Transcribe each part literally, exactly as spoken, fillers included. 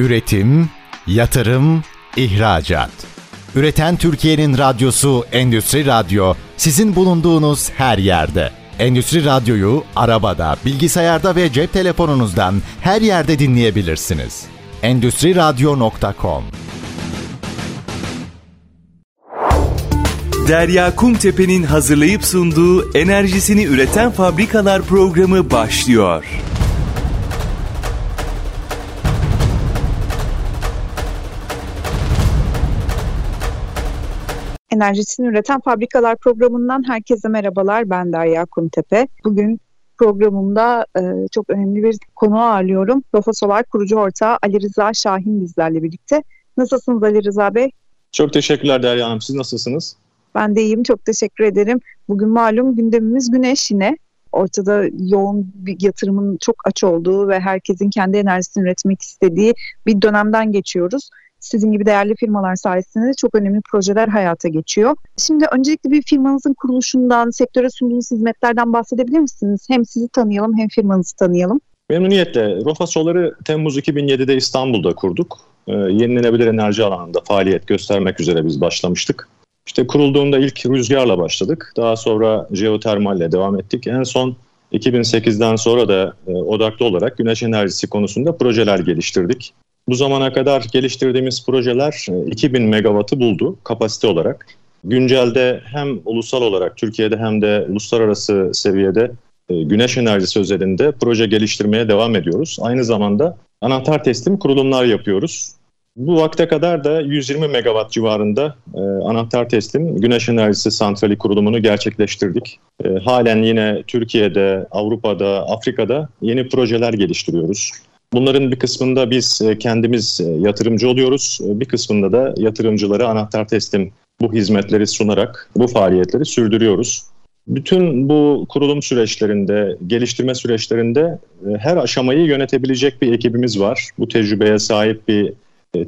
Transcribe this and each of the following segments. Üretim, yatırım, ihracat. Üreten Türkiye'nin radyosu Endüstri Radyo, sizin bulunduğunuz her yerde. Endüstri Radyo'yu arabada, bilgisayarda ve cep telefonunuzdan her yerde dinleyebilirsiniz. endüstri radyo nokta com Derya Kumtepe'nin hazırlayıp sunduğu Enerjisini Üreten Fabrikalar programı başlıyor. Enerjisini Üreten Fabrikalar programından herkese merhabalar. Ben Derya Kumtepe. Bugün programımda e, çok önemli bir konu ağırlıyorum. Rofa Solar kurucu ortağı Ali Rıza Şahin bizlerle birlikte. Nasılsınız Ali Rıza Bey? Çok teşekkürler Derya Hanım. Siz nasılsınız? Ben de iyiyim. Çok teşekkür ederim. Bugün malum gündemimiz güneş yine. Ortada yoğun bir yatırımın çok aç olduğu ve herkesin kendi enerjisini üretmek istediği bir dönemden geçiyoruz. Sizin gibi değerli firmalar sayesinde de çok önemli projeler hayata geçiyor. Şimdi öncelikle bir firmanızın kuruluşundan, sektöre sunduğunuz hizmetlerden bahsedebilir misiniz? Hem sizi tanıyalım hem firmanızı tanıyalım. Memnuniyetle. Rofa Solar'ı Temmuz iki bin yedide İstanbul'da kurduk. Ee, yenilenebilir enerji alanında faaliyet göstermek üzere biz başlamıştık. İşte kurulduğunda ilk rüzgarla başladık. Daha sonra jeotermalle devam ettik. En son iki bin sekizden sonra da e, odaklı olarak güneş enerjisi konusunda projeler geliştirdik. Bu zamana kadar geliştirdiğimiz projeler iki bin megawattı buldu kapasite olarak. Güncelde hem ulusal olarak Türkiye'de hem de uluslararası seviyede güneş enerjisi özelinde proje geliştirmeye devam ediyoruz. Aynı zamanda anahtar teslim kurulumlar yapıyoruz. Bu vakte kadar da yüz yirmi megawatt civarında anahtar teslim güneş enerjisi santrali kurulumunu gerçekleştirdik. Halen yine Türkiye'de, Avrupa'da, Afrika'da yeni projeler geliştiriyoruz. Bunların bir kısmında biz kendimiz yatırımcı oluyoruz. Bir kısmında da yatırımcılara anahtar teslim bu hizmetleri sunarak bu faaliyetleri sürdürüyoruz. Bütün bu kurulum süreçlerinde, geliştirme süreçlerinde her aşamayı yönetebilecek bir ekibimiz var. Bu tecrübeye sahip bir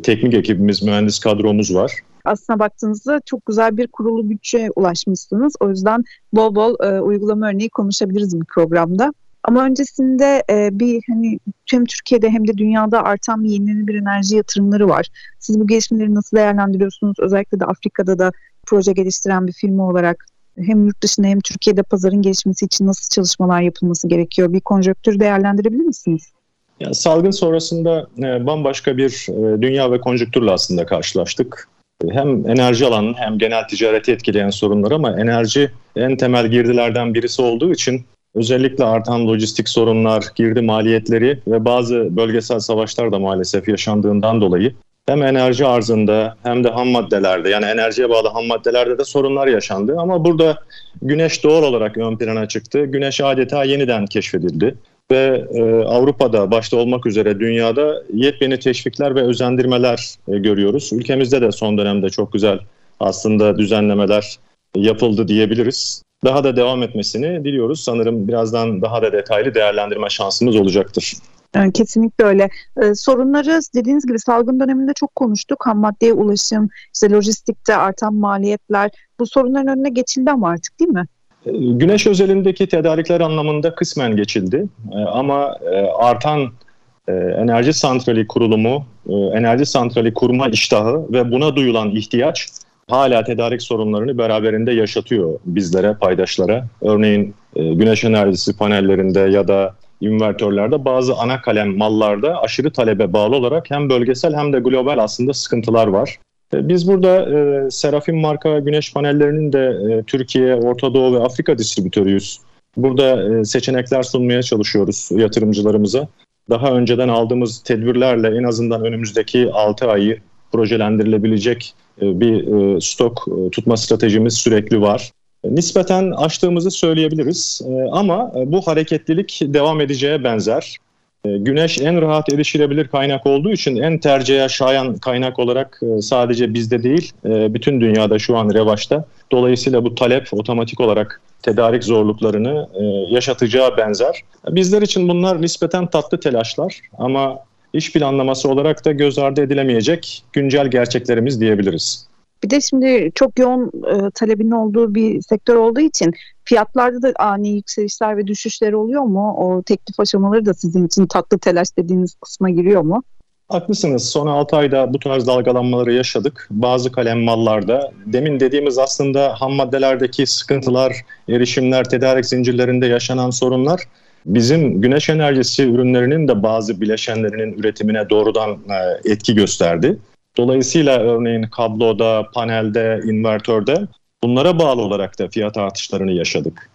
teknik ekibimiz, mühendis kadromuz var. Aslına baktığınızda çok güzel bir kurulu bütçeye ulaşmışsınız. O yüzden bol bol e, uygulama örneği konuşabiliriz bu programda. Ama öncesinde bir hani hem Türkiye'de hem de dünyada artan yenilenebilir enerji yatırımları var. Siz bu gelişmeleri nasıl değerlendiriyorsunuz? Özellikle de Afrika'da da proje geliştiren bir firma olarak hem yurt dışında hem Türkiye'de pazarın gelişmesi için nasıl çalışmalar yapılması gerekiyor? Bir konjonktür değerlendirebilir misiniz? Ya, salgın sonrasında bambaşka bir dünya ve konjonktürle aslında karşılaştık. Hem enerji alanının hem genel ticareti etkileyen sorunlar ama enerji en temel girdilerden birisi olduğu için özellikle artan lojistik sorunlar, girdi maliyetleri ve bazı bölgesel savaşlar da maalesef yaşandığından dolayı hem enerji arzında hem de ham maddelerde, yani enerjiye bağlı ham maddelerde de sorunlar yaşandı. Ama burada güneş doğal olarak ön plana çıktı. Güneş adeta yeniden keşfedildi ve e, Avrupa'da başta olmak üzere dünyada yepyeni teşvikler ve özendirmeler e, görüyoruz. Ülkemizde de son dönemde çok güzel aslında düzenlemeler yapıldı diyebiliriz. Daha da devam etmesini diliyoruz. Sanırım birazdan daha da detaylı değerlendirme şansımız olacaktır. Kesinlikle öyle. Ee, sorunları dediğiniz gibi salgın döneminde çok konuştuk. Ham maddeye ulaşım, işte lojistikte artan maliyetler. Bu sorunların önüne geçildi ama artık değil mi? Güneş özelindeki tedarikler anlamında kısmen geçildi. Ee, ama artan e, enerji santrali kurulumu, e, enerji santrali kurma iştahı ve buna duyulan ihtiyaç hala tedarik sorunlarını beraberinde yaşatıyor bizlere, paydaşlara. Örneğin güneş enerjisi panellerinde ya da invertörlerde bazı ana kalem mallarda aşırı talebe bağlı olarak hem bölgesel hem de global aslında sıkıntılar var. Biz burada e, Seraphim marka güneş panellerinin de e, Türkiye, Orta Doğu ve Afrika distribütörüyüz. Burada e, seçenekler sunmaya çalışıyoruz yatırımcılarımıza. Daha önceden aldığımız tedbirlerle en azından önümüzdeki altı ayı projelendirilebilecek bir stok tutma stratejimiz sürekli var. Nispeten açtığımızı söyleyebiliriz ama bu hareketlilik devam edeceğe benzer. Güneş en rahat erişilebilir kaynak olduğu için en tercihe şayan kaynak olarak sadece bizde değil, bütün dünyada şu an revaçta. Dolayısıyla bu talep otomatik olarak tedarik zorluklarını yaşatacağı benzer. Bizler için bunlar nispeten tatlı telaşlar ama İş planlaması olarak da göz ardı edilemeyecek güncel gerçeklerimiz diyebiliriz. Bir de şimdi çok yoğun e, talebin olduğu bir sektör olduğu için fiyatlarda da ani yükselişler ve düşüşler oluyor mu? O teklif aşamaları da sizin için tatlı telaş dediğiniz kısma giriyor mu? Haklısınız. Son altı ayda bu tarz dalgalanmaları yaşadık. Bazı kalem mallarda. Demin dediğimiz aslında ham maddelerdeki sıkıntılar, erişimler, tedarik zincirlerinde yaşanan sorunlar bizim güneş enerjisi ürünlerinin de bazı bileşenlerinin üretimine doğrudan etki gösterdi. Dolayısıyla örneğin kabloda, panelde, invertörde bunlara bağlı olarak da fiyat artışlarını yaşadık.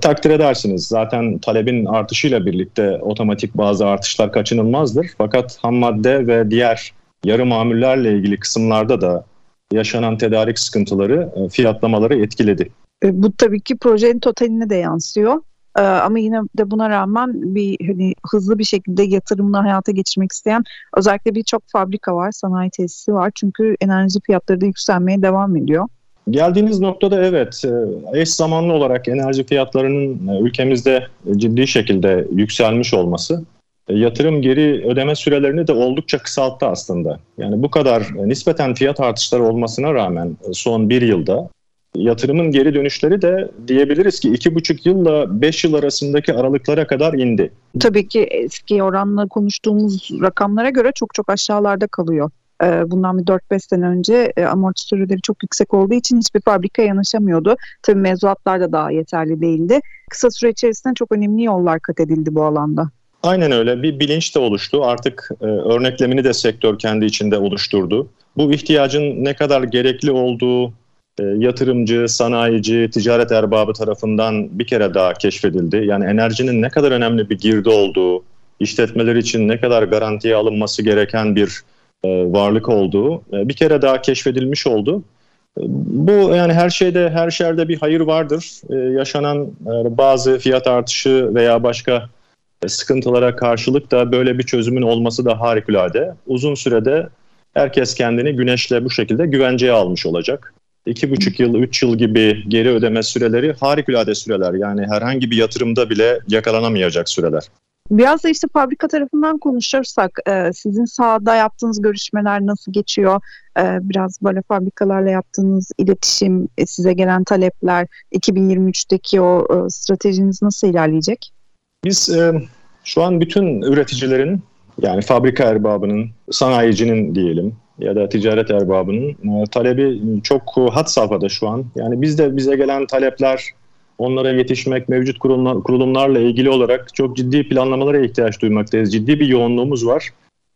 Takdir edersiniz zaten talebin artışıyla birlikte otomatik bazı artışlar kaçınılmazdır. Fakat ham madde ve diğer yarı mamullerle ilgili kısımlarda da yaşanan tedarik sıkıntıları fiyatlamaları etkiledi. Bu tabii ki projenin totaline de yansıyor. Ama yine de buna rağmen bir hani hızlı bir şekilde yatırımını hayata geçirmek isteyen özellikle birçok fabrika var, sanayi tesisi var. Çünkü enerji fiyatları da yükselmeye devam ediyor. Geldiğiniz noktada evet, eş zamanlı olarak enerji fiyatlarının ülkemizde ciddi şekilde yükselmiş olması yatırım geri ödeme sürelerini de oldukça kısalttı aslında. Yani bu kadar nispeten fiyat artışları olmasına rağmen son bir yılda yatırımın geri dönüşleri de diyebiliriz ki iki buçuk yılla beş yıl arasındaki aralıklara kadar indi. Tabii ki eski oranla konuştuğumuz rakamlara göre çok çok aşağılarda kalıyor. Bundan bir dört beş sene önce amortisörleri çok yüksek olduğu için hiçbir fabrika yanaşamıyordu. Tabii mevzuatlar da daha yeterli değildi. Kısa süre içerisinde çok önemli yollar kat edildi bu alanda. Aynen öyle, bir bilinç de oluştu. Artık örneklemini de sektör kendi içinde oluşturdu. Bu ihtiyacın ne kadar gerekli olduğu yatırımcı, sanayici, ticaret erbabı tarafından bir kere daha keşfedildi. Yani enerjinin ne kadar önemli bir girdi olduğu, işletmeler için ne kadar garantiye alınması gereken bir varlık olduğu bir kere daha keşfedilmiş oldu. Bu yani her şeyde, her şerde bir hayır vardır. Yaşanan bazı fiyat artışı veya başka sıkıntılara karşılık da böyle bir çözümün olması da harikulade. Uzun sürede herkes kendini güneşle bu şekilde güvenceye almış olacak. iki buçuk yıl, üç yıl gibi geri ödeme süreleri harikulade süreler. Yani herhangi bir yatırımda bile yakalanamayacak süreler. Biraz da işte fabrika tarafından konuşursak sizin sahada yaptığınız görüşmeler nasıl geçiyor? Biraz böyle fabrikalarla yaptığınız iletişim, size gelen talepler, iki bin yirmi üçteki o stratejiniz nasıl ilerleyecek? Biz şu an bütün üreticilerin, yani fabrika erbabının, sanayicinin diyelim ya da ticaret erbabının talebi çok had safhada şu an. Yani biz de bize gelen talepler, onlara yetişmek, mevcut kurulumlarla ilgili olarak çok ciddi planlamalara ihtiyaç duymaktayız. Ciddi bir yoğunluğumuz var.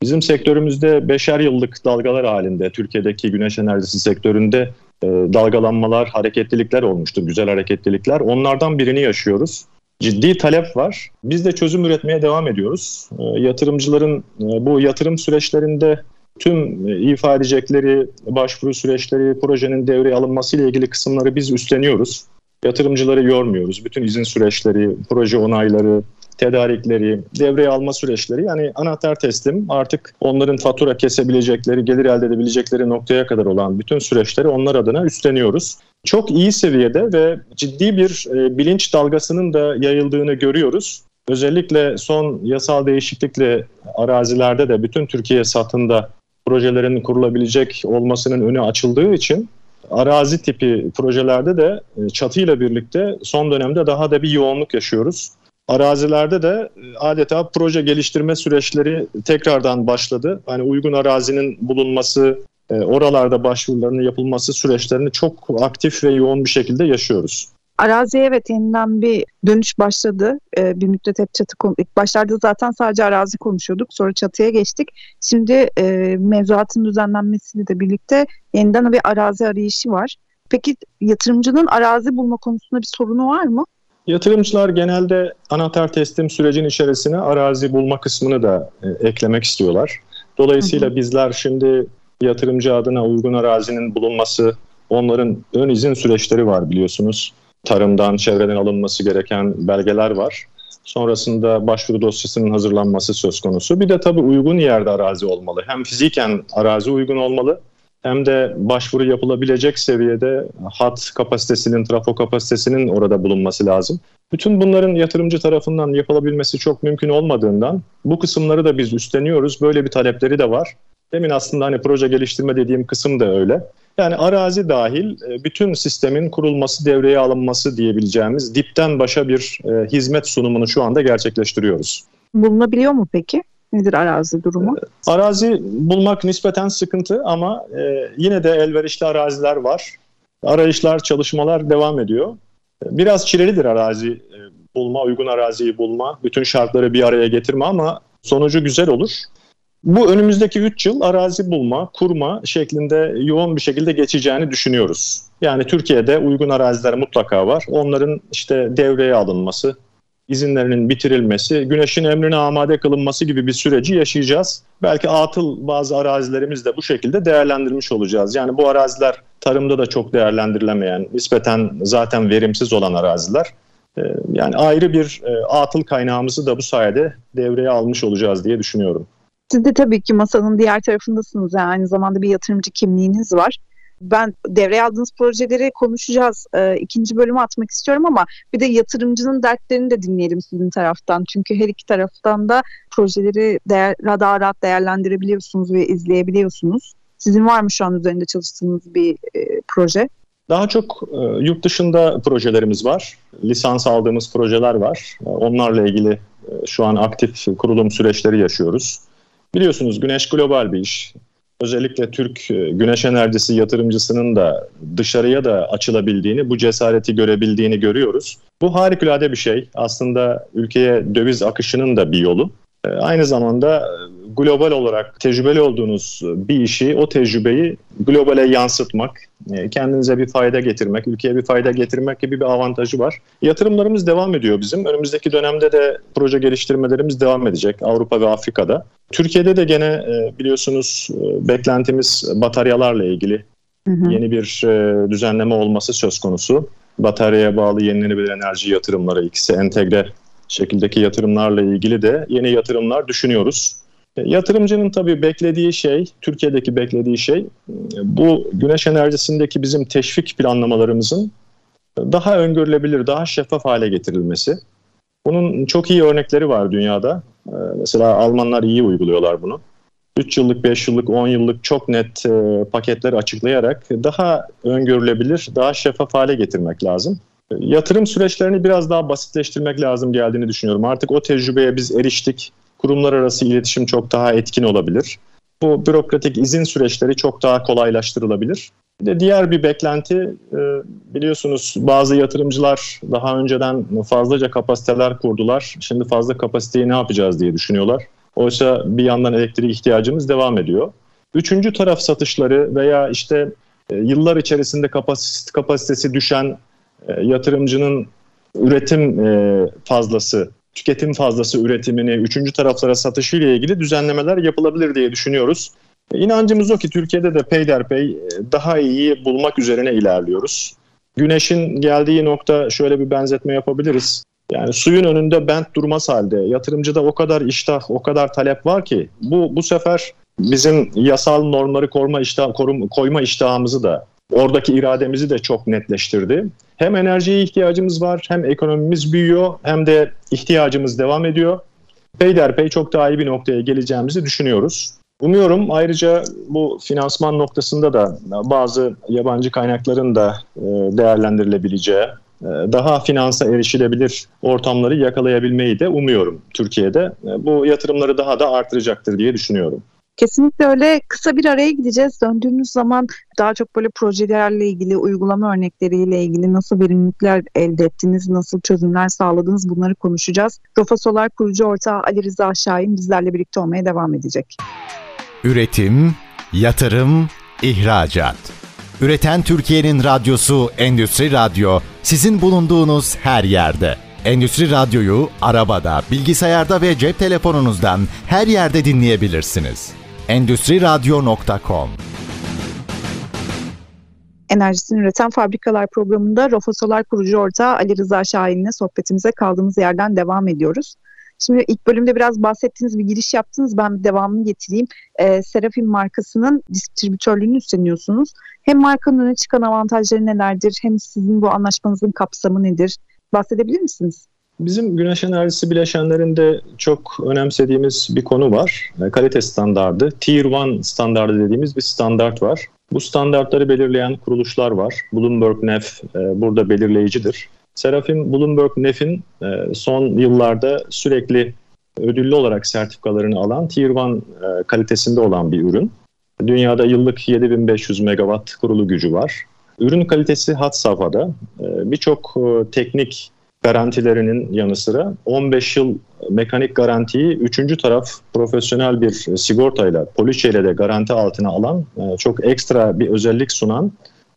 Bizim sektörümüzde beşer yıllık dalgalar halinde, Türkiye'deki güneş enerjisi sektöründe dalgalanmalar, hareketlilikler olmuştur, güzel hareketlilikler. Onlardan birini yaşıyoruz. Ciddi talep var. Biz de çözüm üretmeye devam ediyoruz. Yatırımcıların bu yatırım süreçlerinde tüm ifa edecekleri, başvuru süreçleri, projenin devreye alınmasıyla ilgili kısımları biz üstleniyoruz. Yatırımcıları yormuyoruz. Bütün izin süreçleri, proje onayları, tedarikleri, devreye alma süreçleri, yani anahtar teslim, artık onların fatura kesebilecekleri, gelir elde edebilecekleri noktaya kadar olan bütün süreçleri onlar adına üstleniyoruz. Çok iyi seviyede ve ciddi bir bilinç dalgasının da yayıldığını görüyoruz. Özellikle son yasal değişiklikle arazilerde de bütün Türkiye satında projelerin kurulabilecek olmasının önü açıldığı için arazi tipi projelerde de çatıyla birlikte son dönemde daha da bir yoğunluk yaşıyoruz. Arazilerde de adeta proje geliştirme süreçleri tekrardan başladı. Hani uygun arazinin bulunması, oralarda başvurularının yapılması süreçlerini çok aktif ve yoğun bir şekilde yaşıyoruz. Araziye evet yeniden bir dönüş başladı. Ee, bir müddet hep çatı konu. İlk başlarda zaten sadece arazi konuşuyorduk. Sonra çatıya geçtik. Şimdi e, mevzuatın düzenlenmesiyle de birlikte yeniden bir arazi arayışı var. Peki yatırımcının arazi bulma konusunda bir sorunu var mı? Yatırımcılar genelde anahtar teslim sürecinin içerisine arazi bulma kısmını da e, eklemek istiyorlar. Dolayısıyla hı hı. bizler şimdi yatırımcı adına uygun arazinin bulunması, onların ön izin süreçleri var biliyorsunuz. Tarımdan, çevreden alınması gereken belgeler var. Sonrasında başvuru dosyasının hazırlanması söz konusu. Bir de tabii uygun yerde arazi olmalı. Hem fiziken arazi uygun olmalı, hem de başvuru yapılabilecek seviyede hat kapasitesinin, trafo kapasitesinin orada bulunması lazım. Bütün bunların yatırımcı tarafından yapılabilmesi çok mümkün olmadığından bu kısımları da biz üstleniyoruz. Böyle bir talepleri de var. Demin aslında hani proje geliştirme dediğim kısım da öyle. Yani arazi dahil bütün sistemin kurulması, devreye alınması diyebileceğimiz dipten başa bir hizmet sunumunu şu anda gerçekleştiriyoruz. Bulunabiliyor mu peki? Nedir arazi durumu? Arazi bulmak nispeten sıkıntı ama yine de elverişli araziler var. Arayışlar, çalışmalar devam ediyor. Biraz çilelidir arazi bulma, uygun araziyi bulma, bütün şartları bir araya getirme ama sonucu güzel olur. Bu önümüzdeki üç yıl arazi bulma, kurma şeklinde yoğun bir şekilde geçeceğini düşünüyoruz. Yani Türkiye'de uygun araziler mutlaka var. Onların işte devreye alınması, izinlerinin bitirilmesi, güneşin emrine amade kılınması gibi bir süreci yaşayacağız. Belki atıl bazı arazilerimiz de bu şekilde değerlendirmiş olacağız. Yani bu araziler tarımda da çok değerlendirilemeyen, nispeten zaten verimsiz olan araziler. Yani ayrı bir atıl kaynağımızı da bu sayede devreye almış olacağız diye düşünüyorum. Siz de tabii ki masanın diğer tarafındasınız. Yani aynı zamanda bir yatırımcı kimliğiniz var. Ben devreye aldığınız projeleri konuşacağız. E, ikinci bölümü atmak istiyorum ama bir de yatırımcının dertlerini de dinleyelim sizin taraftan. Çünkü her iki taraftan da projeleri değer, daha rahat değerlendirebiliyorsunuz ve izleyebiliyorsunuz. Sizin var mı şu an üzerinde çalıştığınız bir e, proje? Daha çok e, yurt dışında projelerimiz var. Lisans aldığımız projeler var. Onlarla ilgili e, şu an aktif kurulum süreçleri yaşıyoruz. Biliyorsunuz güneş global bir iş. Özellikle Türk güneş enerjisi yatırımcısının da dışarıya da açılabildiğini, bu cesareti görebildiğini görüyoruz. Bu harikulade bir şey. Aslında ülkeye döviz akışının da bir yolu. Aynı zamanda global olarak tecrübeli olduğunuz bir işi, o tecrübeyi globale yansıtmak, kendinize bir fayda getirmek, ülkeye bir fayda getirmek gibi bir avantajı var. Yatırımlarımız devam ediyor bizim. Önümüzdeki dönemde de proje geliştirmelerimiz devam edecek Avrupa ve Afrika'da. Türkiye'de de gene biliyorsunuz beklentimiz bataryalarla ilgili hı hı. yeni bir düzenleme olması söz konusu. Bataryaya bağlı yenilenebilir enerji yatırımları, ikisi entegre şekildeki yatırımlarla ilgili de yeni yatırımlar düşünüyoruz. Yatırımcının tabii beklediği şey, Türkiye'deki beklediği şey bu güneş enerjisindeki bizim teşvik planlamalarımızın daha öngörülebilir, daha şeffaf hale getirilmesi. Bunun çok iyi örnekleri var dünyada. Mesela Almanlar iyi uyguluyorlar bunu. üç yıllık, beş yıllık, on yıllık çok net paketler açıklayarak daha öngörülebilir, daha şeffaf hale getirmek lazım. Yatırım süreçlerini biraz daha basitleştirmek lazım geldiğini düşünüyorum. Artık o tecrübeye biz eriştik. Kurumlar arası iletişim çok daha etkin olabilir. Bu bürokratik izin süreçleri çok daha kolaylaştırılabilir. Bir de diğer bir beklenti biliyorsunuz bazı yatırımcılar daha önceden fazlaca kapasiteler kurdular. Şimdi fazla kapasiteyi ne yapacağız diye düşünüyorlar. Oysa bir yandan elektrik ihtiyacımız devam ediyor. Üçüncü taraf satışları veya işte yıllar içerisinde kapasitesi düşen yatırımcının üretim fazlası, tüketim fazlası üretimini, üçüncü taraflara satışıyla ilgili düzenlemeler yapılabilir diye düşünüyoruz. İnancımız o ki Türkiye'de de peyderpey daha iyi bulmak üzerine ilerliyoruz. Güneşin geldiği nokta şöyle bir benzetme yapabiliriz. Yani suyun önünde bent durmaz halde yatırımcıda o kadar iştah, o kadar talep var ki bu bu sefer bizim yasal normları koruma iştah, korum, koyma iştahımızı da oradaki irademizi de çok netleştirdi. Hem enerjiye ihtiyacımız var, hem ekonomimiz büyüyor, hem de ihtiyacımız devam ediyor. Peyderpey çok daha iyi bir noktaya geleceğimizi düşünüyoruz. Umuyorum ayrıca bu finansman noktasında da bazı yabancı kaynakların da değerlendirilebileceği, daha finansa erişilebilir ortamları yakalayabilmeyi de umuyorum Türkiye'de. Bu yatırımları daha da artıracaktır diye düşünüyorum. Kesinlikle öyle. Kısa bir araya gideceğiz. Döndüğümüz zaman daha çok böyle projelerle ilgili, uygulama örnekleriyle ilgili nasıl verimlilikler elde ettiniz, nasıl çözümler sağladınız bunları konuşacağız. Rofa Solar kurucu ortağı Ali Rıza Şahin bizlerle birlikte olmaya devam edecek. Üretim, yatırım, ihracat. Üreten Türkiye'nin radyosu Endüstri Radyo sizin bulunduğunuz her yerde. Endüstri Radyo'yu arabada, bilgisayarda ve cep telefonunuzdan her yerde dinleyebilirsiniz. endüstri radyo nokta com Enerjisini Üreten Fabrikalar programında Rofa Solar kurucu ortağı Ali Rıza Şahin'le sohbetimize kaldığımız yerden devam ediyoruz. Şimdi ilk bölümde biraz bahsettiğiniz bir giriş yaptınız. Ben devamını getireyim. E, Seraphim markasının distribütörlüğünü üstleniyorsunuz. Hem markanın öne çıkan avantajları nelerdir, hem sizin bu anlaşmanızın kapsamı nedir? Bahsedebilir misiniz? Bizim güneş enerjisi bileşenlerinde çok önemsediğimiz bir konu var. Kalite standardı, Tier bir standardı dediğimiz bir standart var. Bu standartları belirleyen kuruluşlar var. Bloomberg N E F burada belirleyicidir. Seraphim, Bloomberg N E F'in son yıllarda sürekli ödüllü olarak sertifikalarını alan Tier bir kalitesinde olan bir ürün. Dünyada yıllık yedi bin beş yüz megawatt kurulu gücü var. Ürün kalitesi had safhada. Birçok teknik garantilerinin yanı sıra on beş yıl mekanik garantiyi üçüncü taraf profesyonel bir sigortayla, poliçeyle de garanti altına alan, çok ekstra bir özellik sunan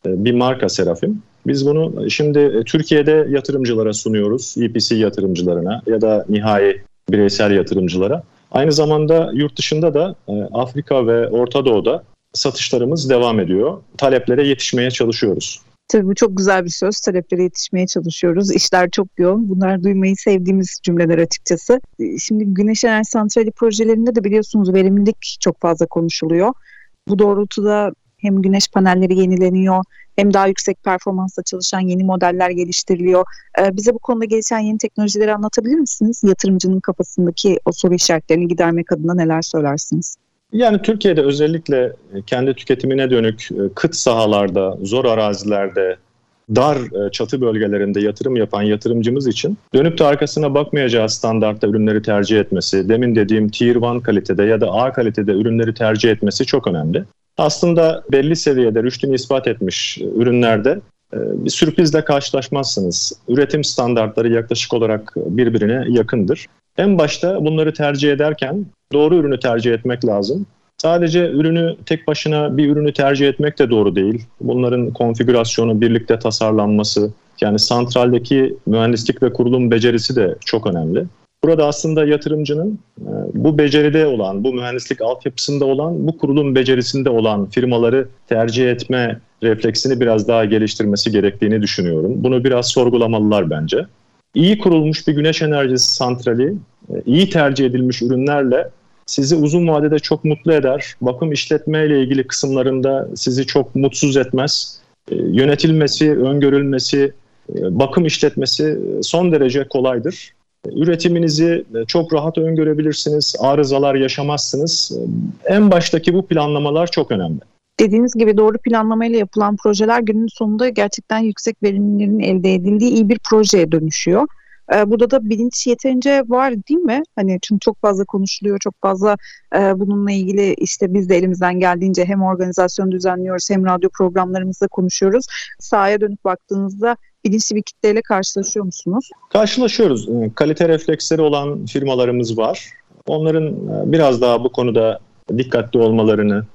bir marka Seraphim. Biz bunu şimdi Türkiye'de yatırımcılara sunuyoruz, E P C yatırımcılarına ya da nihai bireysel yatırımcılara. Aynı zamanda yurt dışında da Afrika ve Orta Doğu'da satışlarımız devam ediyor. Taleplere yetişmeye çalışıyoruz. Tabii bu çok güzel bir söz. Taleplere yetişmeye çalışıyoruz. İşler çok yoğun. Bunlar duymayı sevdiğimiz cümleler açıkçası. Şimdi güneş enerji santrali projelerinde de biliyorsunuz verimlilik çok fazla konuşuluyor. Bu doğrultuda hem güneş panelleri yenileniyor, hem daha yüksek performansla çalışan yeni modeller geliştiriliyor. Ee, bize bu konuda gelişen yeni teknolojileri anlatabilir misiniz? Yatırımcının kafasındaki o soru işaretlerini gidermek adına neler söylersiniz? Yani Türkiye'de özellikle kendi tüketimine dönük kıt sahalarda, zor arazilerde, dar çatı bölgelerinde yatırım yapan yatırımcımız için dönüp de arkasına bakmayacağı standartta ürünleri tercih etmesi, demin dediğim Tier bir kalitede ya da A kalitede ürünleri tercih etmesi çok önemli. Aslında belli seviyede rüştünü ispat etmiş ürünlerde bir sürprizle karşılaşmazsınız. Üretim standartları yaklaşık olarak birbirine yakındır. En başta bunları tercih ederken doğru ürünü tercih etmek lazım. Sadece ürünü tek başına bir ürünü tercih etmek de doğru değil. Bunların konfigürasyonu, birlikte tasarlanması, yani santraldeki mühendislik ve kurulum becerisi de çok önemli. Burada aslında yatırımcının bu beceride olan, bu mühendislik altyapısında olan, bu kurulum becerisinde olan firmaları tercih etme refleksini biraz daha geliştirmesi gerektiğini düşünüyorum. Bunu biraz sorgulamalılar bence. İyi kurulmuş bir güneş enerjisi santrali, iyi tercih edilmiş ürünlerle sizi uzun vadede çok mutlu eder. Bakım işletmeyle ilgili kısımlarında sizi çok mutsuz etmez. Yönetilmesi, öngörülmesi, bakım işletmesi son derece kolaydır. Üretiminizi çok rahat öngörebilirsiniz, arızalar yaşamazsınız. En baştaki bu planlamalar çok önemli. Dediğiniz gibi doğru planlamayla yapılan projeler günün sonunda gerçekten yüksek verimlilerin elde edildiği iyi bir projeye dönüşüyor. Burada da bilinç yeterince var değil mi? Hani çünkü çok fazla konuşuluyor, çok fazla bununla ilgili işte biz de elimizden geldiğince hem organizasyon düzenliyoruz hem radyo programlarımızda konuşuyoruz. Sahaya dönüp baktığınızda bilinçli bir kitleyle karşılaşıyor musunuz? Karşılaşıyoruz. Kalite refleksleri olan firmalarımız var. Onların biraz daha bu konuda dikkatli olmalarını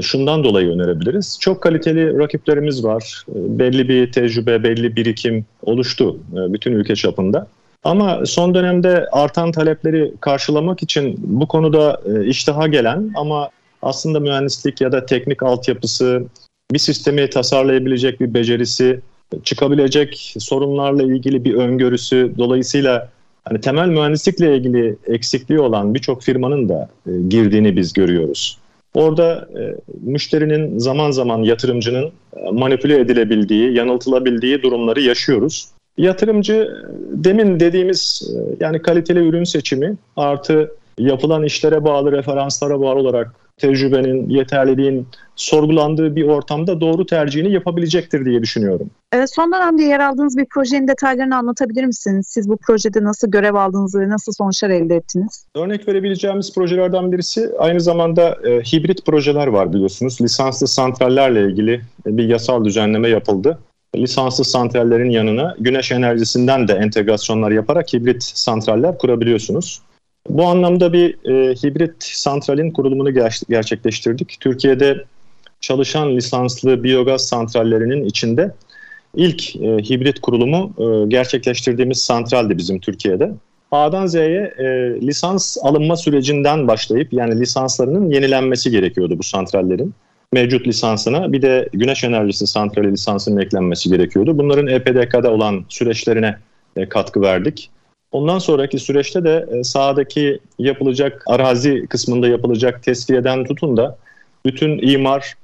şundan dolayı önerebiliriz. Çok kaliteli rakiplerimiz var. Belli bir tecrübe, belli birikim oluştu bütün ülke çapında. Ama son dönemde artan talepleri karşılamak için bu konuda iştaha gelen ama aslında mühendislik ya da teknik altyapısı, bir sistemi tasarlayabilecek bir becerisi, çıkabilecek sorunlarla ilgili bir öngörüsü, dolayısıyla hani temel mühendislikle ilgili eksikliği olan birçok firmanın da girdiğini biz görüyoruz. Orada e, müşterinin zaman zaman yatırımcının e, manipüle edilebildiği, yanıltılabildiği durumları yaşıyoruz. Yatırımcı demin dediğimiz e, yani kaliteli ürün seçimi artı yapılan işlere bağlı, referanslara bağlı olarak tecrübenin, yeterliliğin sorgulandığı bir ortamda doğru tercihini yapabilecektir diye düşünüyorum. E, son dönemde yer aldığınız bir projenin detaylarını anlatabilir misiniz? Siz bu projede nasıl görev aldınız ve nasıl sonuçlar elde ettiniz? Örnek verebileceğimiz projelerden birisi aynı zamanda e, hibrit projeler var biliyorsunuz. Lisanslı santrallerle ilgili bir yasal düzenleme yapıldı. Lisanslı santrallerin yanına güneş enerjisinden de entegrasyonlar yaparak hibrit santraller kurabiliyorsunuz. Bu anlamda bir e, hibrit santralin kurulumunu ger- gerçekleştirdik. Türkiye'de çalışan lisanslı biyogaz santrallerinin içinde ilk e, hibrit kurulumu e, gerçekleştirdiğimiz santraldi bizim Türkiye'de. A'dan Z'ye e, lisans alınma sürecinden başlayıp yani lisanslarının yenilenmesi gerekiyordu bu santrallerin. Mevcut lisansına bir de güneş enerjisi santrali lisansının eklenmesi gerekiyordu. Bunların E P D K'da olan süreçlerine e, katkı verdik. Ondan sonraki süreçte de sahadaki yapılacak arazi kısmında yapılacak tesviyeden tutun da bütün imar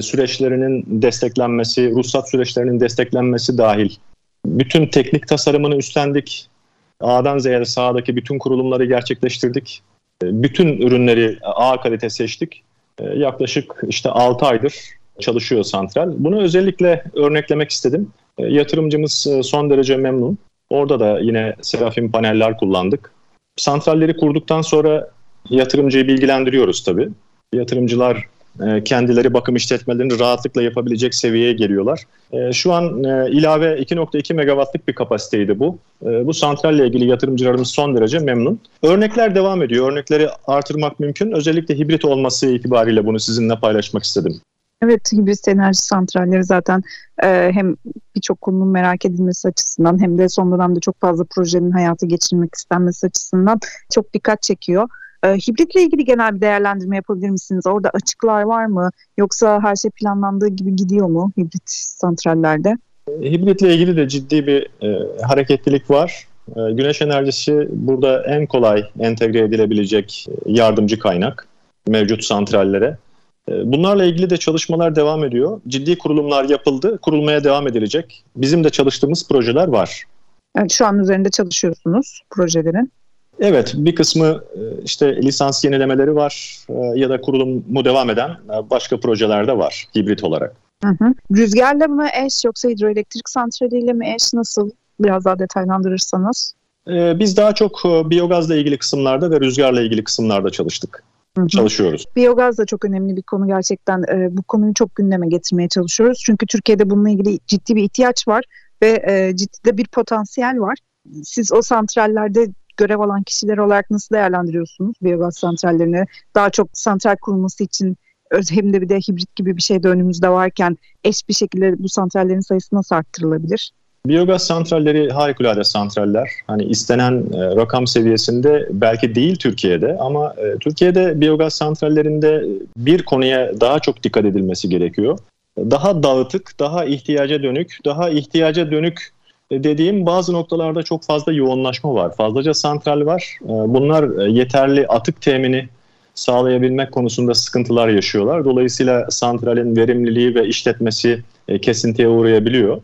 süreçlerinin desteklenmesi, ruhsat süreçlerinin desteklenmesi dahil bütün teknik tasarımını üstlendik. A'dan Z'ye sahadaki bütün kurulumları gerçekleştirdik. Bütün ürünleri A kalite seçtik. Yaklaşık işte altı aydır çalışıyor santral. Bunu özellikle örneklemek istedim. Yatırımcımız son derece memnun. Orada da yine Seraphim paneller kullandık. Santralleri kurduktan sonra yatırımcıyı bilgilendiriyoruz tabii. Yatırımcılar kendileri bakım işletmelerini rahatlıkla yapabilecek seviyeye geliyorlar. Şu an ilave iki nokta iki megawattlık bir kapasiteydi bu. Bu santralle ilgili yatırımcılarımız son derece memnun. Örnekler devam ediyor. Örnekleri artırmak mümkün. Özellikle hibrit olması itibariyle bunu sizinle paylaşmak istedim. Evet, hibrit enerji santralleri zaten e, hem birçok konunun merak edilmesi açısından hem de son dönemde çok fazla projenin hayata geçirilmek istenmesi açısından çok dikkat çekiyor. E, hibritle ilgili genel bir değerlendirme yapabilir misiniz? Orada açıklar var mı? Yoksa her şey planlandığı gibi gidiyor mu hibrit santrallerde? Hibritle ilgili de ciddi bir e, hareketlilik var. E, güneş enerjisi burada en kolay entegre edilebilecek yardımcı kaynak mevcut santrallere. Bunlarla ilgili de çalışmalar devam ediyor. Ciddi kurulumlar yapıldı, kurulmaya devam edilecek. Bizim de çalıştığımız projeler var. Yani şu an üzerinde çalışıyorsunuz projelerin. Evet, bir kısmı işte lisans yenilemeleri var ya da kurulumu devam eden başka projeler de var hibrit olarak. Hı hı. Rüzgarla mı eş yoksa hidroelektrik santraliyle mi eş, nasıl, biraz daha detaylandırırsanız? Biz daha çok biyogazla ilgili kısımlarda ve rüzgarla ilgili kısımlarda çalıştık. Çalışıyoruz. Biyogaz da çok önemli bir konu gerçekten. E, bu konuyu çok gündeme getirmeye çalışıyoruz. Çünkü Türkiye'de bununla ilgili ciddi bir ihtiyaç var ve e, ciddi de bir potansiyel var. Siz o santrallerde görev alan kişiler olarak nasıl değerlendiriyorsunuz biyogaz santrallerini? Daha çok santral kurulması için hem de bir de hibrit gibi bir şey de önümüzde varken eş bir şekilde bu santrallerin sayısı nasıl arttırılabilir? Biyogaz santralleri harikulade santraller. Hani istenen e, rakam seviyesinde belki değil Türkiye'de, ama e, Türkiye'de biyogaz santrallerinde bir konuya daha çok dikkat edilmesi gerekiyor. Daha dağıtık, daha ihtiyaca dönük, daha ihtiyaca dönük dediğim bazı noktalarda çok fazla yoğunlaşma var. Fazlaca santral var. E, bunlar yeterli atık temini sağlayabilmek konusunda sıkıntılar yaşıyorlar. Dolayısıyla santralin verimliliği ve işletmesi e, kesintiye uğrayabiliyor.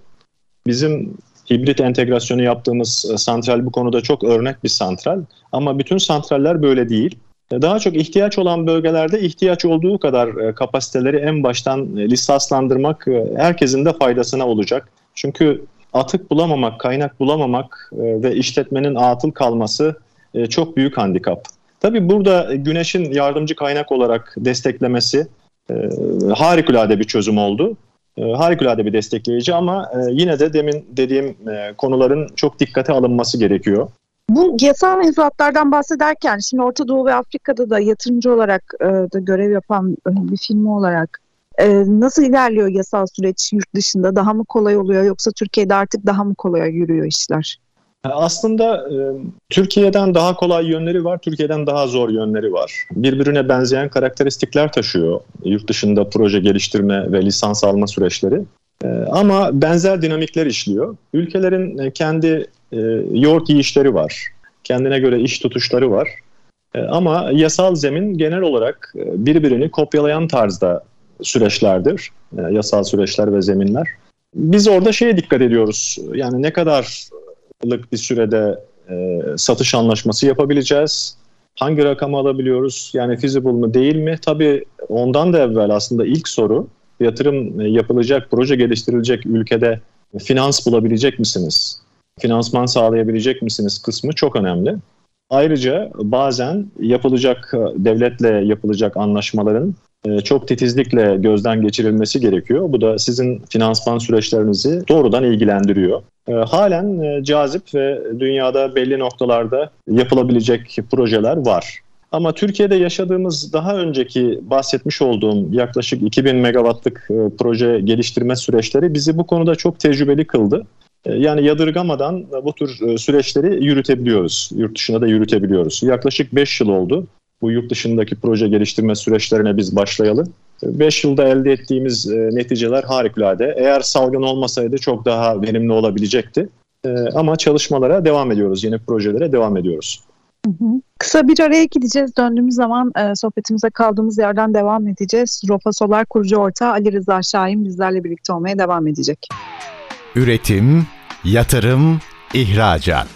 Bizim hibrit entegrasyonu yaptığımız santral bu konuda çok örnek bir santral, ama bütün santraller böyle değil. Daha çok ihtiyaç olan bölgelerde ihtiyaç olduğu kadar kapasiteleri en baştan lisanslandırmak herkesin de faydasına olacak. Çünkü atık bulamamak, kaynak bulamamak ve işletmenin atıl kalması çok büyük handikap. Tabii burada güneşin yardımcı kaynak olarak desteklemesi harikulade bir çözüm oldu. Harikulade bir destekleyici, ama yine de demin dediğim konuların çok dikkate alınması gerekiyor. Bu yasal mevzuatlardan bahsederken şimdi Orta Doğu ve Afrika'da da yatırımcı olarak da görev yapan bir firma olarak nasıl ilerliyor yasal süreç yurt dışında? Daha mı kolay oluyor, yoksa Türkiye'de artık daha mı kolay yürüyor işler? Aslında Türkiye'den daha kolay yönleri var, Türkiye'den daha zor yönleri var. Birbirine benzeyen karakteristikler taşıyor yurt dışında proje geliştirme ve lisans alma süreçleri. Ama benzer dinamikler işliyor. Ülkelerin kendi yoğurt yiyişleri var, kendine göre iş tutuşları var. Ama yasal zemin genel olarak birbirini kopyalayan tarzda süreçlerdir, yasal süreçler ve zeminler. Biz orada şeye dikkat ediyoruz, yani ne kadar bir sürede e, satış anlaşması yapabileceğiz. Hangi rakamı alabiliyoruz? Yani feasible mı değil mi? Tabii ondan da evvel aslında ilk soru, yatırım yapılacak, proje geliştirilecek ülkede finans bulabilecek misiniz? Finansman sağlayabilecek misiniz kısmı çok önemli. Ayrıca bazen yapılacak, devletle yapılacak anlaşmaların e, çok titizlikle gözden geçirilmesi gerekiyor. Bu da sizin finansman süreçlerinizi doğrudan ilgilendiriyor. Halen cazip ve dünyada belli noktalarda yapılabilecek projeler var. Ama Türkiye'de yaşadığımız daha önceki bahsetmiş olduğum yaklaşık iki bin megawattlık proje geliştirme süreçleri bizi bu konuda çok tecrübeli kıldı. Yani yadırgamadan bu tür süreçleri yürütebiliyoruz. Yurt dışında da yürütebiliyoruz. Yaklaşık beş yıl oldu bu yurt dışındaki proje geliştirme süreçlerine biz başlayalı. beş yılda elde ettiğimiz neticeler harikulade. Eğer salgın olmasaydı çok daha verimli olabilecekti. Ama çalışmalara devam ediyoruz, yeni projelere devam ediyoruz. Hı hı. Kısa bir araya gideceğiz. Döndüğümüz zaman sohbetimize kaldığımız yerden devam edeceğiz. Rofa Solar kurucu ortağı Ali Rıza Şahin bizlerle birlikte olmaya devam edecek. Üretim, yatırım, ihracat.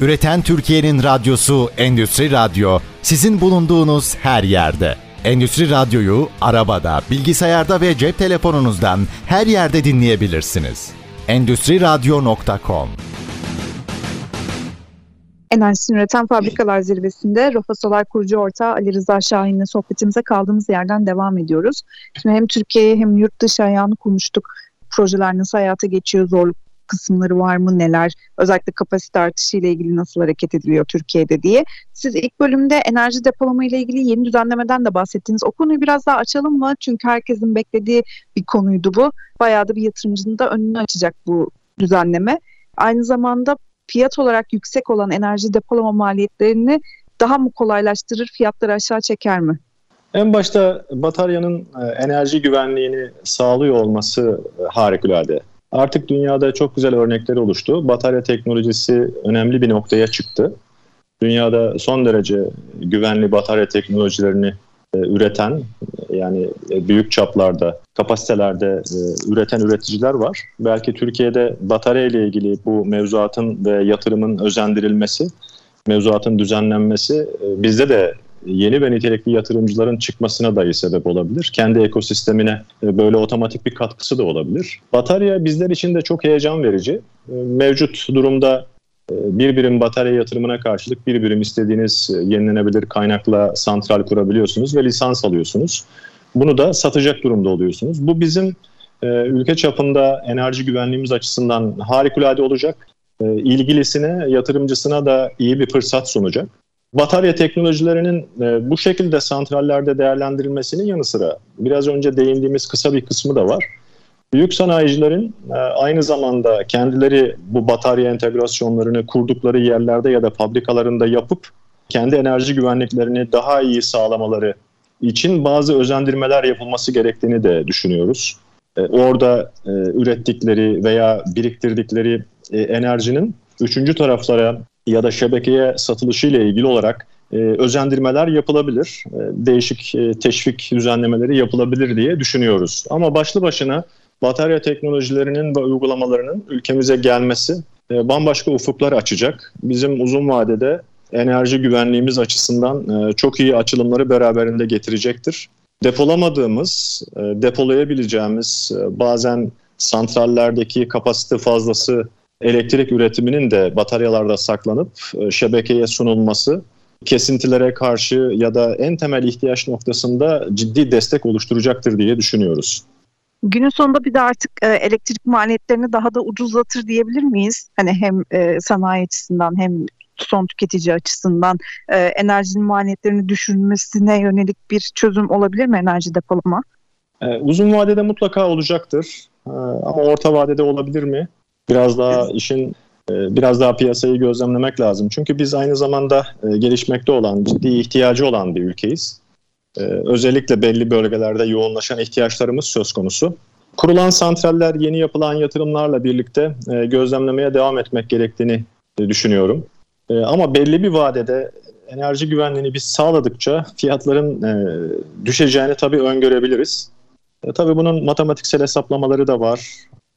Üreten Türkiye'nin radyosu Endüstri Radyo, sizin bulunduğunuz her yerde. Endüstri Radyo'yu arabada, bilgisayarda ve cep telefonunuzdan her yerde dinleyebilirsiniz. endüstri radyo nokta com Enerjisini Üreten Fabrikalar Zirvesi'nde Rofa Solar kurucu ortağı Ali Rıza Şahin'le sohbetimize kaldığımız yerden devam ediyoruz. Şimdi hem Türkiye'yi hem yurt dışı ayağını konuştuk. Projeler nasıl hayata geçiyor, zorluk kısımları var mı, neler? Özellikle kapasite artışı ile ilgili nasıl hareket ediliyor Türkiye'de diye. Siz ilk bölümde enerji depolama ile ilgili yeni düzenlemeden de bahsettiniz. O konuyu biraz daha açalım mı? Çünkü herkesin beklediği bir konuydu bu. Bayağı da bir yatırımcının da önünü açacak bu düzenleme. Aynı zamanda fiyat olarak yüksek olan enerji depolama maliyetlerini daha mı kolaylaştırır, fiyatları aşağı çeker mi? En başta bataryanın enerji güvenliğini sağlıyor olması harikulade. Artık dünyada çok güzel örnekleri oluştu. Batarya teknolojisi önemli bir noktaya çıktı. Dünyada son derece güvenli batarya teknolojilerini üreten, yani büyük çaplarda, kapasitelerde üreten üreticiler var. Belki Türkiye'de batarya ile ilgili bu mevzuatın ve yatırımın özendirilmesi, mevzuatın düzenlenmesi bizde de yeni ve nitelikli yatırımcıların çıkmasına dahi sebep olabilir. Kendi ekosistemine böyle otomatik bir katkısı da olabilir. Batarya bizler için de çok heyecan verici. Mevcut durumda bir birim batarya yatırımına karşılık bir birim istediğiniz yenilenebilir kaynakla santral kurabiliyorsunuz ve lisans alıyorsunuz. Bunu da satacak durumda oluyorsunuz. Bu bizim ülke çapında enerji güvenliğimiz açısından harikulade olacak. İlgilisine, yatırımcısına da iyi bir fırsat sunacak. Batarya teknolojilerinin bu şekilde santrallerde değerlendirilmesinin yanı sıra biraz önce değindiğimiz kısa bir kısmı da var. Büyük sanayicilerin aynı zamanda kendileri bu batarya entegrasyonlarını kurdukları yerlerde ya da fabrikalarında yapıp kendi enerji güvenliklerini daha iyi sağlamaları için bazı özendirmeler yapılması gerektiğini de düşünüyoruz. Orada ürettikleri veya biriktirdikleri enerjinin üçüncü taraflara ya da şebekeye satılışıyla ilgili olarak e, özendirmeler yapılabilir, e, değişik e, teşvik düzenlemeleri yapılabilir diye düşünüyoruz. Ama başlı başına batarya teknolojilerinin ve uygulamalarının ülkemize gelmesi e, bambaşka ufuklar açacak. Bizim uzun vadede enerji güvenliğimiz açısından e, çok iyi açılımları beraberinde getirecektir. Depolamadığımız, e, depolayabileceğimiz, e, bazen santrallerdeki kapasite fazlası, elektrik üretiminin de bataryalarda saklanıp şebekeye sunulması, kesintilere karşı ya da en temel ihtiyaç noktasında ciddi destek oluşturacaktır diye düşünüyoruz. Günün sonunda bir de artık elektrik maliyetlerini daha da ucuzlatır diyebilir miyiz? Hani hem sanayi açısından hem son tüketici açısından enerjinin maliyetlerini düşürmesine yönelik bir çözüm olabilir mi enerji depolama? Uzun vadede mutlaka olacaktır ama orta vadede olabilir mi? Biraz daha işin, biraz daha piyasayı gözlemlemek lazım. Çünkü biz aynı zamanda gelişmekte olan, ciddi ihtiyacı olan bir ülkeyiz. Özellikle belli bölgelerde yoğunlaşan ihtiyaçlarımız söz konusu. Kurulan santraller, yeni yapılan yatırımlarla birlikte gözlemlemeye devam etmek gerektiğini düşünüyorum. Ama belli bir vadede enerji güvenliğini biz sağladıkça fiyatların düşeceğini tabii öngörebiliriz. Tabii bunun matematiksel hesaplamaları da var.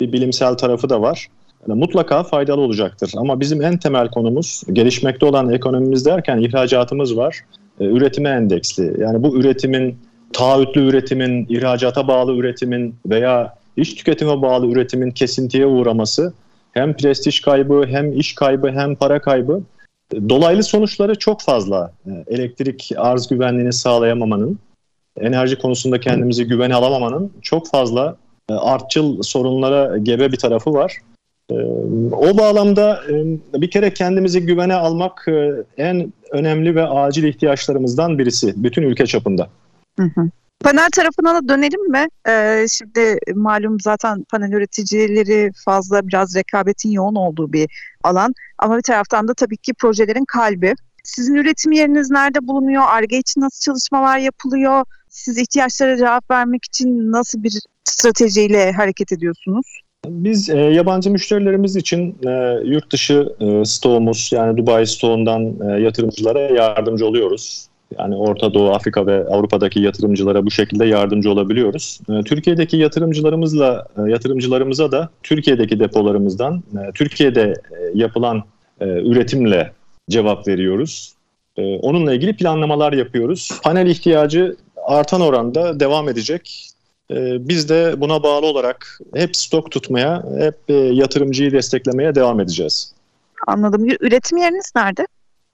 Bir bilimsel tarafı da var. Yani mutlaka faydalı olacaktır. Ama bizim en temel konumuz gelişmekte olan ekonomimiz derken ihracatımız var. E, üretime endeksli. Yani bu üretimin, taahhütlü üretimin, ihracata bağlı üretimin veya iç tüketime bağlı üretimin kesintiye uğraması hem prestij kaybı, hem iş kaybı, hem para kaybı. Dolaylı sonuçları çok fazla. E, elektrik arz güvenliğini sağlayamamanın, enerji konusunda kendimizi güvene alamamanın çok fazla artçıl sorunlara gebe bir tarafı var. O bağlamda bir kere kendimizi güvene almak en önemli ve acil ihtiyaçlarımızdan birisi bütün ülke çapında. Hı hı. Panel tarafına da dönelim mi? Ee, şimdi malum zaten panel üreticileri fazla biraz rekabetin yoğun olduğu bir alan. Ama bir taraftan da tabii ki projelerin kalbi. Sizin üretim yeriniz nerede bulunuyor? Ar-Ge için nasıl çalışmalar yapılıyor? Siz ihtiyaçlara cevap vermek için nasıl bir stratejiyle hareket ediyorsunuz? Biz e, yabancı müşterilerimiz için e, yurt dışı e, stoğumuz, yani Dubai stoğundan e, yatırımcılara yardımcı oluyoruz. Yani Orta Doğu, Afrika ve Avrupa'daki yatırımcılara bu şekilde yardımcı olabiliyoruz. E, Türkiye'deki yatırımcılarımızla e, yatırımcılarımıza da Türkiye'deki depolarımızdan, e, Türkiye'de e, yapılan e, üretimle cevap veriyoruz. E, onunla ilgili planlamalar yapıyoruz. Panel ihtiyacı artan oranda devam edecek. Biz de buna bağlı olarak hep stok tutmaya, hep yatırımcıyı desteklemeye devam edeceğiz. Anladım. Üretim yeriniz nerede?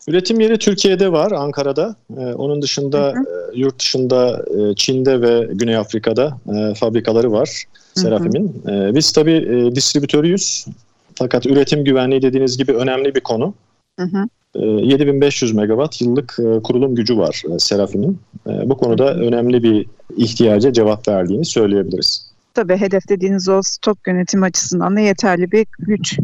Üretim yeri Türkiye'de var, Ankara'da. Ee, onun dışında hı hı. E, yurt dışında e, Çin'de ve Güney Afrika'da e, fabrikaları var Seraphim'in. E, biz tabii e, distribütörüyüz. Fakat üretim güvenliği dediğiniz gibi önemli bir konu. Hı hı. E, yedi bin beş yüz megawatt yıllık e, kurulum gücü var e, Seraphim'in. E, bu konuda hı hı. önemli bir ihtiyaca cevap verdiğini söyleyebiliriz. Tabii hedef dediğiniz o stok yönetim açısından da yeterli bir güç.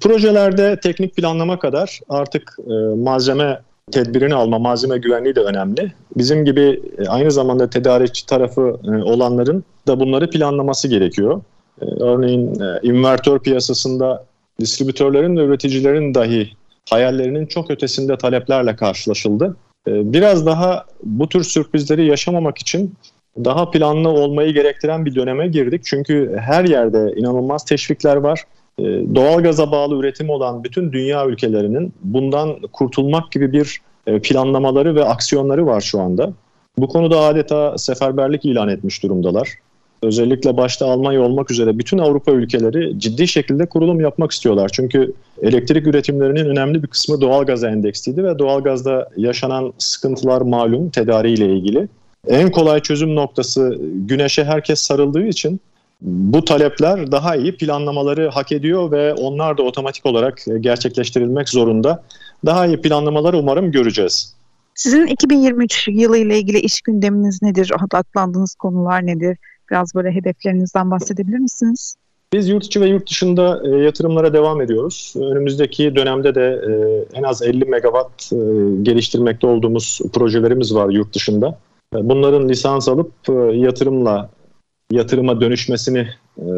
Projelerde teknik planlama kadar artık e, malzeme tedbirini alma, malzeme güvenliği de önemli. Bizim gibi e, aynı zamanda tedarikçi tarafı e, olanların da bunları planlaması gerekiyor. E, örneğin e, invertör piyasasında distribütörlerin ve üreticilerin dahi hayallerinin çok ötesinde taleplerle karşılaşıldı. E, biraz daha bu tür sürprizleri yaşamamak için daha planlı olmayı gerektiren bir döneme girdik. Çünkü her yerde inanılmaz teşvikler var. Doğalgaza bağlı üretim olan bütün dünya ülkelerinin bundan kurtulmak gibi bir planlamaları ve aksiyonları var şu anda. Bu konuda adeta seferberlik ilan etmiş durumdalar. Özellikle başta Almanya olmak üzere bütün Avrupa ülkeleri ciddi şekilde kurulum yapmak istiyorlar. Çünkü elektrik üretimlerinin önemli bir kısmı doğalgaza endeksliydi ve doğalgazda yaşanan sıkıntılar malum tedariğiyle ilgili. En kolay çözüm noktası güneşe herkes sarıldığı için bu talepler daha iyi planlamaları hak ediyor ve onlar da otomatik olarak gerçekleştirilmek zorunda. Daha iyi planlamaları umarım göreceğiz. Sizin iki bin yirmi üç yılı ile ilgili iş gündeminiz nedir? Odaklandığınız konular nedir? Biraz böyle hedeflerinizden bahsedebilir misiniz? Biz yurt içi ve yurt dışında yatırımlara devam ediyoruz. Önümüzdeki dönemde de en az elli megawatt geliştirmekte olduğumuz projelerimiz var yurt dışında. Bunların lisans alıp yatırımla yatırıma dönüşmesini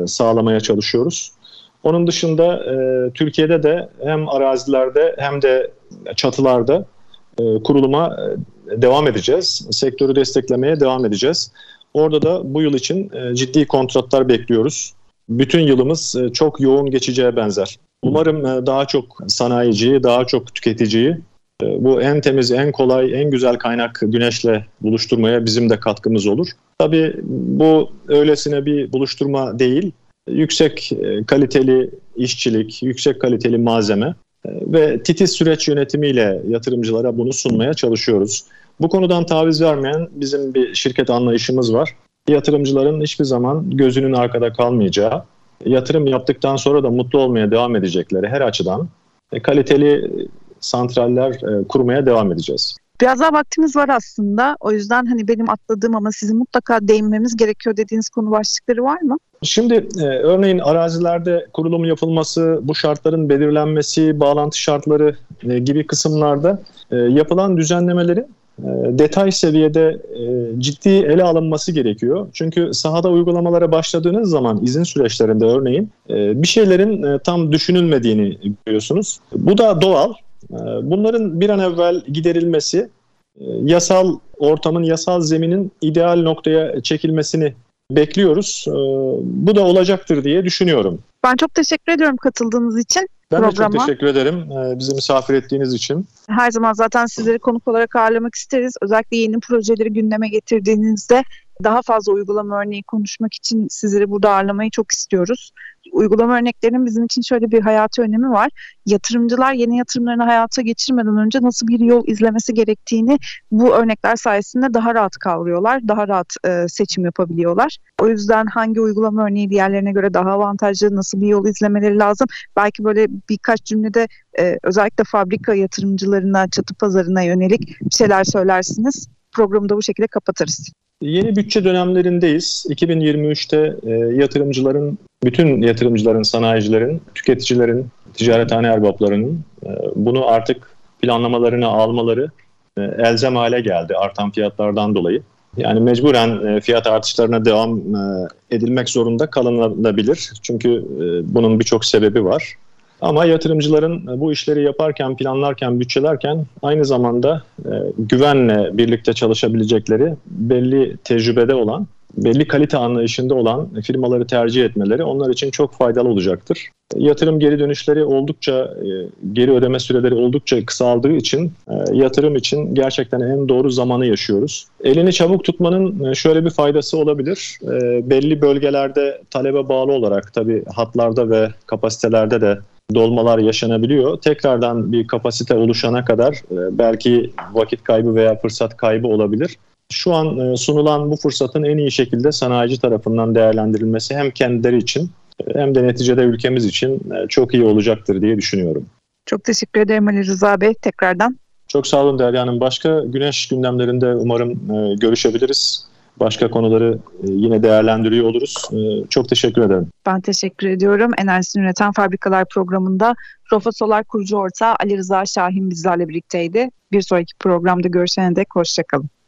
sağlamaya çalışıyoruz. Onun dışında Türkiye'de de hem arazilerde hem de çatılarda kuruluma devam edeceğiz. Sektörü desteklemeye devam edeceğiz. Orada da bu yıl için ciddi kontratlar bekliyoruz. Bütün yılımız çok yoğun geçeceğe benzer. Umarım daha çok sanayiciyi, daha çok tüketiciyi bu en temiz, en kolay, en güzel kaynak güneşle buluşturmaya bizim de katkımız olur. Tabii bu öylesine bir buluşturma değil, yüksek kaliteli işçilik, yüksek kaliteli malzeme ve titiz süreç yönetimiyle yatırımcılara bunu sunmaya çalışıyoruz. Bu konudan taviz vermeyen bizim bir şirket anlayışımız var. Yatırımcıların hiçbir zaman gözünün arkada kalmayacağı, yatırım yaptıktan sonra da mutlu olmaya devam edecekleri her açıdan kaliteli santraller e, kurmaya devam edeceğiz. Biraz daha vaktimiz var aslında. O yüzden hani benim atladığım ama sizin mutlaka değinmemiz gerekiyor dediğiniz konu başlıkları var mı? Şimdi e, örneğin arazilerde kurulum yapılması, bu şartların belirlenmesi, bağlantı şartları e, gibi kısımlarda e, yapılan düzenlemelerin e, detay seviyede e, ciddi ele alınması gerekiyor. Çünkü sahada uygulamalara başladığınız zaman izin süreçlerinde örneğin e, bir şeylerin e, tam düşünülmediğini görüyorsunuz. Bu da doğal. Bunların bir an evvel giderilmesi, yasal ortamın, yasal zeminin ideal noktaya çekilmesini bekliyoruz. Bu da olacaktır diye düşünüyorum. Ben çok teşekkür ediyorum katıldığınız için ben programa. Ben çok teşekkür ederim bizi misafir ettiğiniz için. Her zaman zaten sizleri konuk olarak ağırlamak isteriz. Özellikle yeni projeleri gündeme getirdiğinizde daha fazla uygulama örneği konuşmak için sizleri burada ağırlamayı çok istiyoruz. Uygulama örneklerinin bizim için şöyle bir hayati önemi var. Yatırımcılar yeni yatırımlarını hayata geçirmeden önce nasıl bir yol izlemesi gerektiğini bu örnekler sayesinde daha rahat kavruyorlar, daha rahat e, seçim yapabiliyorlar. O yüzden hangi uygulama örneği diğerlerine göre daha avantajlı, nasıl bir yol izlemeleri lazım? Belki böyle birkaç cümlede e, özellikle fabrika yatırımcılarına, çatı pazarına yönelik bir şeyler söylersiniz. Programı da bu şekilde kapatırız. Yeni bütçe dönemlerindeyiz. iki bin yirmi üçte e, yatırımcıların, bütün yatırımcıların, sanayicilerin, tüketicilerin, ticarethane erbaplarının e, bunu artık planlamalarına almaları e, elzem hale geldi artan fiyatlardan dolayı. Yani mecburen e, fiyat artışlarına devam e, edilmek zorunda kalınabilir. Çünkü e, bunun birçok sebebi var. Ama yatırımcıların bu işleri yaparken, planlarken, bütçelerken aynı zamanda e, güvenle birlikte çalışabilecekleri, belli tecrübede olan, belli kalite anlayışında olan firmaları tercih etmeleri onlar için çok faydalı olacaktır. Yatırım geri dönüşleri oldukça, e, geri ödeme süreleri oldukça kısaldığı için e, yatırım için gerçekten en doğru zamanı yaşıyoruz. Elini çabuk tutmanın şöyle bir faydası olabilir. E, belli bölgelerde talebe bağlı olarak tabii hatlarda ve kapasitelerde de dolmalar yaşanabiliyor. Tekrardan bir kapasite oluşana kadar e, belki vakit kaybı veya fırsat kaybı olabilir. Şu an e, sunulan bu fırsatın en iyi şekilde sanayici tarafından değerlendirilmesi hem kendileri için hem de neticede ülkemiz için e, çok iyi olacaktır diye düşünüyorum. Çok teşekkür ederim Ali Rıza Bey tekrardan. Çok sağ olun Derya Hanım. Başka güneş gündemlerinde umarım e, görüşebiliriz. Başka konuları yine değerlendiriyor oluruz. Çok teşekkür ederim. Ben teşekkür ediyorum. Enerjisini Üreten Fabrikalar programında Rofa Solar kurucu ortağı Ali Rıza Şahin bizlerle birlikteydi. Bir sonraki programda görüşene dek hoşça kalın.